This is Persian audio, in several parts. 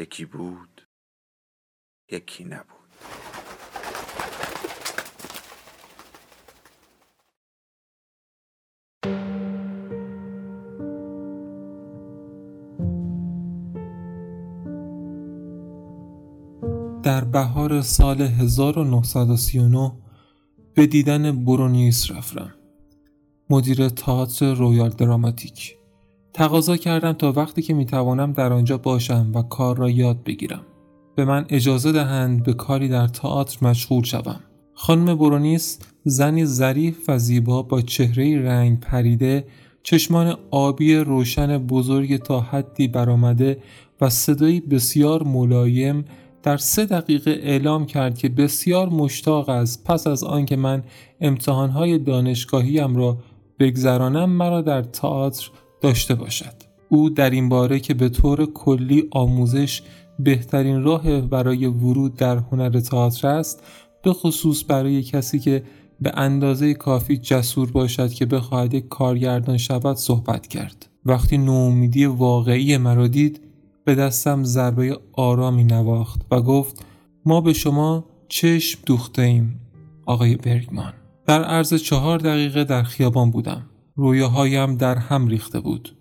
یکی بود، یکی نبود. در بهار سال 1939 به دیدن برونیس رفتم، مدیر تئاتر رویال دراماتیک. تقاضا کردم تا وقتی که میتوانم در آنجا باشم و کار را یاد بگیرم. به من اجازه دهند به کاری در تئاتر مشغول شوم. خانم برونیس، زنی ظریف و زیبا با چهره‌ای رنگ پریده، چشمان آبی روشن بزرگ تا حدی برآمده و صدایی بسیار ملایم، در 3 دقیقه اعلام کرد که بسیار مشتاق است پس از آنکه من امتحان‌های دانشگاهیم را بگذرانم مرا در تئاتر داشته باشد. او در این باره که به طور کلی آموزش بهترین راه برای ورود در هنر تئاتر است، به خصوص برای کسی که به اندازه کافی جسور باشد که بخواهد یک کارگردان شود، صحبت کرد. وقتی نومیدی واقعی مرا دید، به دستم ضربه آرامی نواخت و گفت: ما به شما چشم دوخته ایم آقای برگمان. در عرض 4 دقیقه در خیابان بودم. رویاهایم در هم ریخته بود.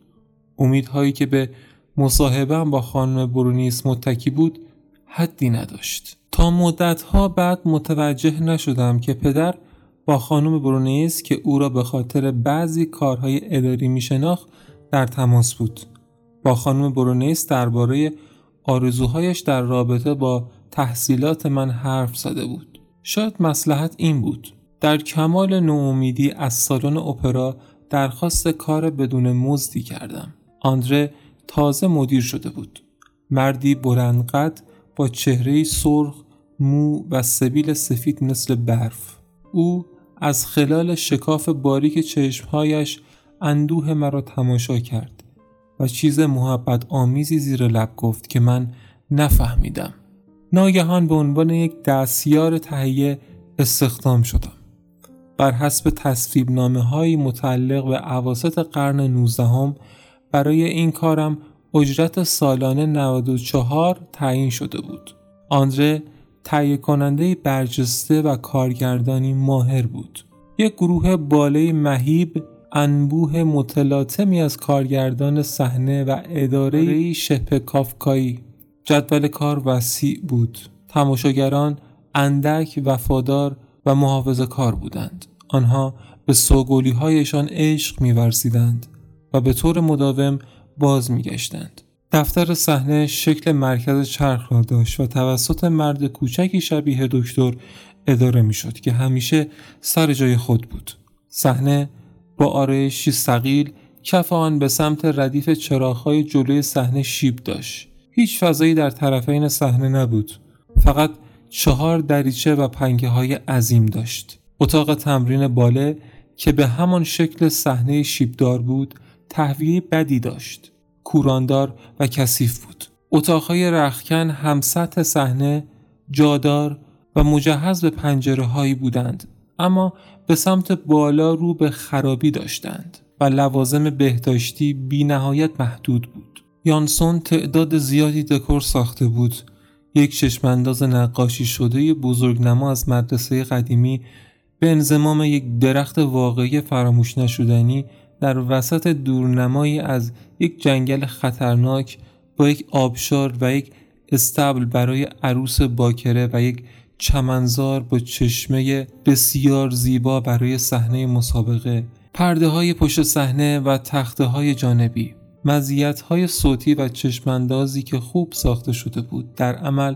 امیدهایی که به مصاحبه‌ام با خانم برونیس متکی بود حدی نداشت. تا مدت‌ها بعد متوجه نشدم که پدر با خانم برونیس که او را به خاطر بعضی کارهای اداری می‌شناخت در تماس بود. با خانم برونیس درباره آرزوهایش در رابطه با تحصیلات من حرف زده بود. شاید مصلحت این بود. در کمال ناامیدی از سالن اپرا درخواست کار بدون مزدی کردم. آندره تازه مدیر شده بود. مردی بلندقد با چهره‌ای سرخ، مو و سبیل سفید مثل برف. او از خلال شکاف باریک چشمهایش اندوه مرا تماشا کرد و چیز محبت آمیزی زیر لب گفت که من نفهمیدم. ناگهان به عنوان یک دستیار تهیه استخدام شدم. بر حسب تصویب نامه های متعلق به اواسط قرن 19 برای این کارم اجرت سالانه 94 تعیین شده بود. آندره تهیه کننده برجسته و کارگردانی ماهر بود. یک گروه بالای مهیب، انبوه متلاطمی از کارگردان صحنه و اداره شبه کافکایی. جدول کار وسیع بود. تماشاگران اندک، وفادار و محافظه کار بودند. آنها به سوگولی هایشان عشق می‌ورزیدند و به طور مداوم باز می‌گشتند. دفتر صحنه شکل مرکز چرخ را داشت و توسط مرد کوچکی شبیه دکتر اداره می‌شد که همیشه سر جای خود بود. صحنه با آرایشی ثقیل کف آن به سمت ردیف چراغ‌های جلوی صحنه شیب داشت. هیچ فضایی در طرفین صحنه نبود. فقط 4 دریچه و پنکه‌های عظیم داشت. اتاق تمرین باله که به همان شکل صحنه شیبدار بود، تهویه بدی داشت. کوراندار و کثیف بود. اتاق‌های رختکن هم سطح صحنه، جادار و مجهز به پنجره‌هایی بودند، اما به سمت بالا رو به خرابی داشتند و لوازم بهداشتی بی‌نهایت محدود بود. یانسون تعداد زیادی دکور ساخته بود. یک چشمانداز نقاشی شده بزرگنما از مدرسه قدیمی به انضمام یک درخت واقعی فراموش نشدنی در وسط دورنمایی از یک جنگل خطرناک با یک آبشار و یک استبل برای عروس باکره و یک چمنزار با چشمه بسیار زیبا برای صحنه مسابقه، پرده‌های پشت صحنه و تخته‌های جانبی. مزیت‌های صوتی و چشماندازی که خوب ساخته شده بود، در عمل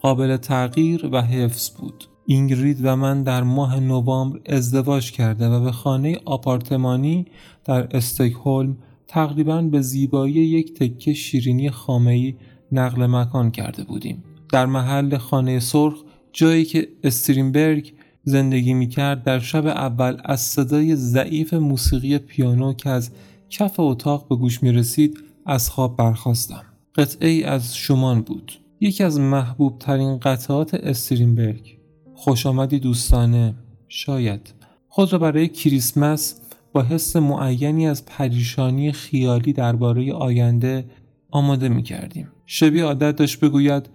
قابل تغییر و حفظ بود. اینگرید و من در ماه نوامبر ازدواج کرده و به خانه آپارتمانی در استکهلم تقریباً به زیبایی یک تکه شیرینی خامه‌ای نقل مکان کرده بودیم. در محل خانه سرخ، جایی که استرینبرگ زندگی می‌کرد، در شب اول از صدای ضعیف موسیقی پیانو که از کف اتاق به گوش می‌رسید از خواب برخاستم. قطعه‌ای از شومان بود، یکی از محبوب ترین قطعات استرینبرگ. خوش آمدی دوستانه، شاید خود را برای کریسمس با حس معینی از پریشانی خیالی درباره آینده آماده می‌کردیم. شبیه عادت داشت بگوید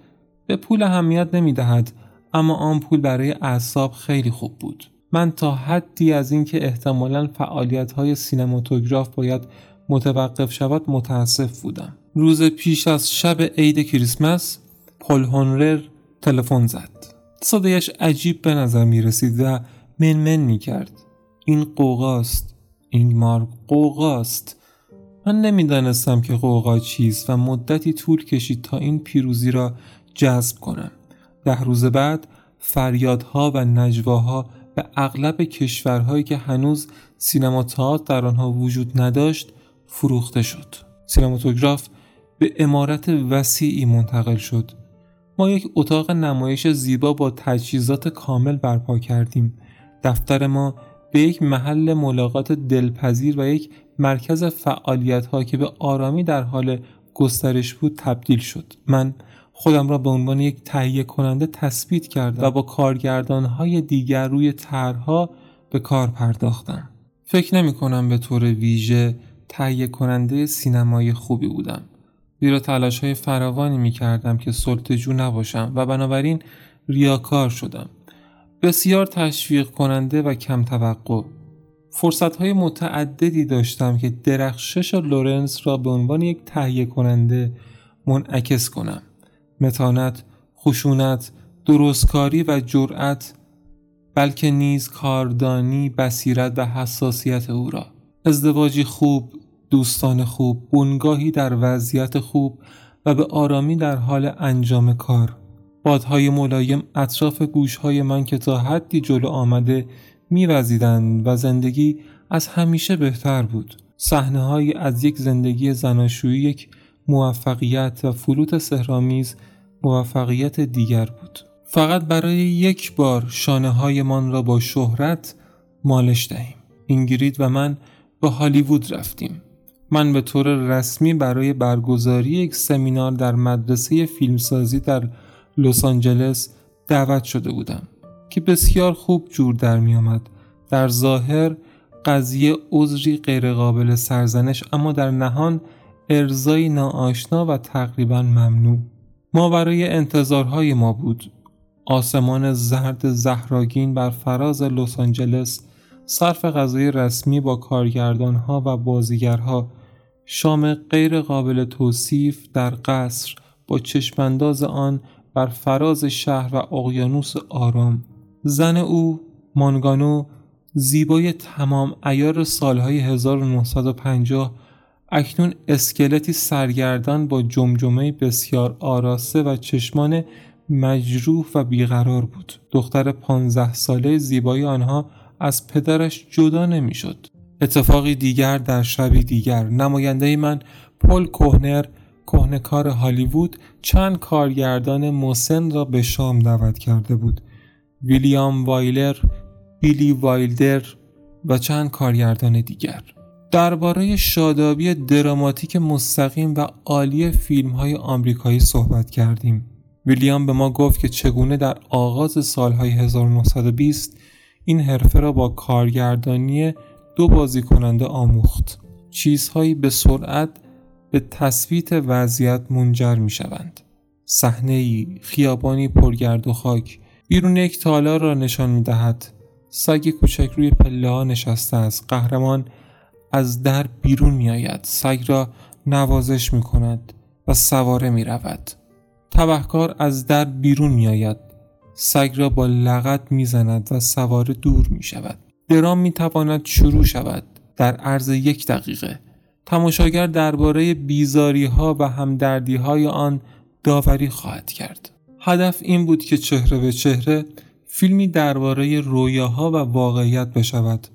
به پول اهمیت نمی‌دهد، اما آن پول برای اعصاب خیلی خوب بود. من تا حدی از اینکه احتمالاً فعالیت‌های سینماتوگراف باید متوقف شود متأسف بودم. روز پیش از شب عید کریسمس، پل هنرر تلفن زد. صدایش عجیب به نظر می رسید و منمن می کرد. این قوقاست. اینگمار قوقاست. من نمی دانستم که قوقا چیست و مدتی طول کشید تا این پیروزی را جذب کنم. 10 روز بعد فریادها و نجواها به اغلب کشورهایی که هنوز سینما تئاتر در آنها وجود نداشت فروخته شد. سینماتوگراف به عمارت وسیعی منتقل شد. ما یک اتاق نمایش زیبا با تجهیزات کامل برپا کردیم. دفتر ما به یک محل ملاقات دلپذیر و یک مرکز فعالیت‌ها که به آرامی در حال گسترش بود تبدیل شد. من خودم را به عنوان یک تهیه کننده تثبیت کردم و با کارگردان‌های دیگر روی طرح‌ها به کار پرداختم. فکر نمی‌کنم به طور ویژه تهیه کننده سینمایی خوبی بودم، زیرا تلاش‌های فراوانی می‌کردم که سلطه‌جو نباشم و بنابراین ریاکار شدم. بسیار تشویق کننده و کم توقع. فرصت‌های متعددی داشتم که درخشش لورنس را به عنوان یک تهیه کننده منعکس کنم. متانت، خشونت، درستکاری و جرأت، بلکه نیز کاردانی، بصیرت و حساسیت او را. ازدواجی خوب، دوستان خوب، بنگاهی در وضعیت خوب و به آرامی در حال انجام کار. بادهای ملایم اطراف گوشهای من که تا حدی جلو آمده می‌وزیدند و زندگی از همیشه بهتر بود. صحنه‌هایی از یک زندگی زناشویی، یک موفقیت و فلوت سحرآمیز موفقیت دیگر بود. فقط برای یک بار شانه‌هایمان را با شهرت مالش دهیم. اینگرید و من به هالیوود رفتیم. من به طور رسمی برای برگزاری یک سمینار در مدرسه فیلمسازی در لس آنجلس دعوت شده بودم که بسیار خوب جور در می آمد. در ظاهر قضیه عذری غیرقابل سرزنش، اما در نهان ارضای ناآشنا و تقریبا ممنوع. ما برای انتظارهای ما بود. آسمان زرد زهراگین بر فراز لس آنجلس، صرف غذای رسمی با کارگردانها و بازیگرها، شام غیر قابل توصیف در قصر با چشمانداز آن بر فراز شهر و اقیانوس آرام. زن او، مانگانو، زیبای تمام عیار سالهای 1950، اکنون اسکلتی سرگردان با جمجمه بسیار آراسته و چشمان مجروح و بیقرار بود. دختر 15 ساله زیبای آنها از پدرش جدا نمیشد. اتفاقی دیگر در شبی دیگر، نماینده من پل کوهنر، کهنه‌کار هالیوود، چند کارگردان مسن را به شام دعوت کرده بود. ویلیام وایلر، بیلی وایلدر و چند کارگردان دیگر. درباره شادابی دراماتیک مستقیم و عالی فیلم‌های آمریکایی صحبت کردیم. ویلیام به ما گفت که چگونه در آغاز سال‌های 1920 این حرفه را با کارگردانی 2 بازیکننده آموخت. چیزهایی به سرعت به تثبیت وضعیت منجر می شوند. صحنه‌ای، خیابانی پرگرد و خاک، بیرون یک تالار را نشان می دهد. سگ کوچک روی پله ها نشسته است. قهرمان از در بیرون می آید. سگ را نوازش می کند و سواره می رود. تبهکار از در بیرون می آید. سگ را با لغت می زند و سواره دور می شود. درام می تواند شروع شود در عرض 1 دقیقه. تماشاگر درباره بیزاری‌ها و همدردی‌های آن داوری خواهد کرد. هدف این بود که چهره به چهره فیلمی درباره رویاها و واقعیت بشود.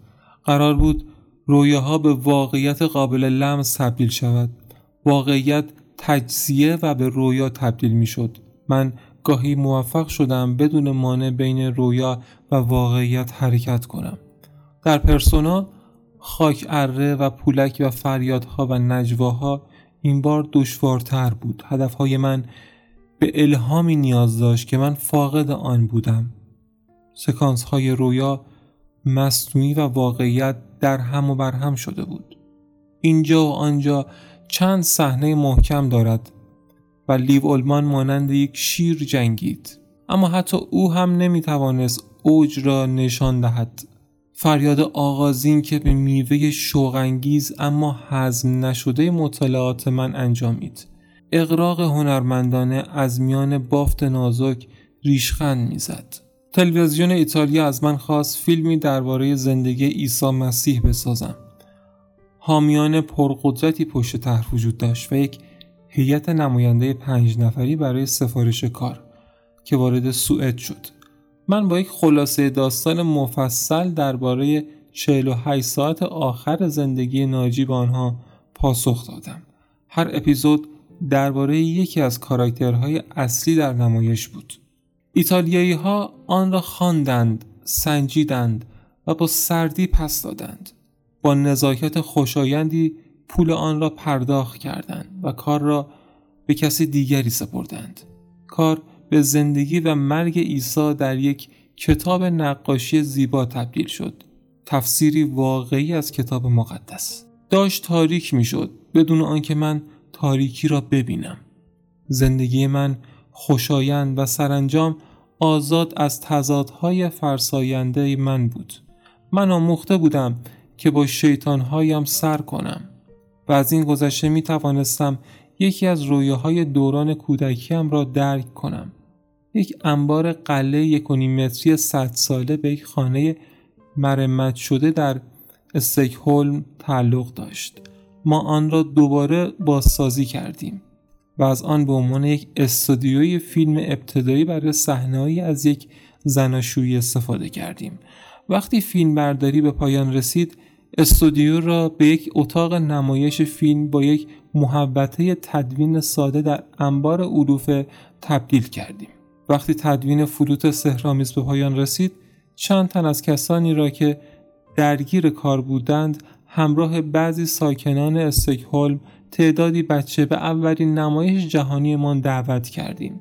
قرار بود رویاها به واقعیت قابل لمس تبدیل شود. واقعیت تجزیه و به رویا تبدیل می شد. من گاهی موفق شدم بدون مانع بین رویا و واقعیت حرکت کنم. در پرسونا، خاک اره و پولک و فریادها و نجواها این بار دشوارتر بود. هدفهای من به الهامی نیاز داشت که من فاقد آن بودم. سکانس های رویا مصنوعی و واقعیت در هم و بر هم شده بود. اینجا و آنجا چند صحنه محکم دارد و لیو اولمان مانند یک شیر جنگید، اما حتی او هم نمیتوانست اوج را نشان دهد. فریاد آغازین که به میوه شوق‌انگیز اما هضم نشده مطالعات من انجامید. اغراق هنرمندانه از میان بافت نازک ریشخند میزد. تلویزیون ایتالیا از من خواست فیلمی درباره زندگی عیسی مسیح بسازم. حامیان پرقدرتی پشت طرح وجود داشت و یک هیئت نماینده 5 نفری برای سفارش کار که وارد سوئد شد. من با یک خلاصه داستان مفصل درباره 48 ساعت آخر زندگی ناجی به آنها پاسخ دادم. هر اپیزود درباره یکی از کاراکترهای اصلی در نمایش بود. ایتالیایی ها آن را خواندند، سنجیدند و با سردی پس دادند. با نزاکت خوشایندی پول آن را پرداخت کردند و کار را به کسی دیگری سپردند. کار به زندگی و مرگ عیسی در یک کتاب نقاشی زیبا تبدیل شد. تفسیری واقعی از کتاب مقدس. داشت تاریک می شد بدون آنکه من تاریکی را ببینم. زندگی من خوشایند و سرانجام آزاد از تضادهای فرساینده من بود. من آموخته بودم که با شیطانهایم سر کنم و از این گذشته می توانستم یکی از رویاهای دوران کودکیم را درک کنم. یک انبار قله 1.5 متری 100 ساله به یک خانه مرمت شده در استکهلم تعلق داشت. ما آن را دوباره بازسازی کردیم و از آن به عنوان یک استودیوی فیلم ابتدایی برای صحنه‌ای از یک زناشویی استفاده کردیم. وقتی فیلم برداری به پایان رسید، استودیو را به یک اتاق نمایش فیلم با یک محوطه تدوین ساده در انبار علوف تبدیل کردیم. وقتی تدوین فلوت سحرآمیز به پایان رسید، چند تن از کسانی را که درگیر کار بودند همراه بعضی ساکنان استکهلم تعدادی بچه به اولین نمایش جهانی ما دعوت کردیم.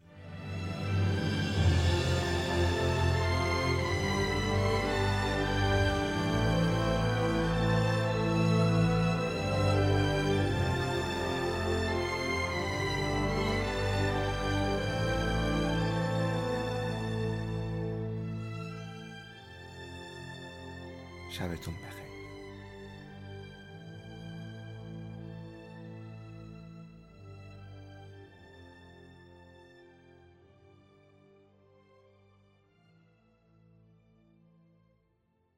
شبتون بخیر.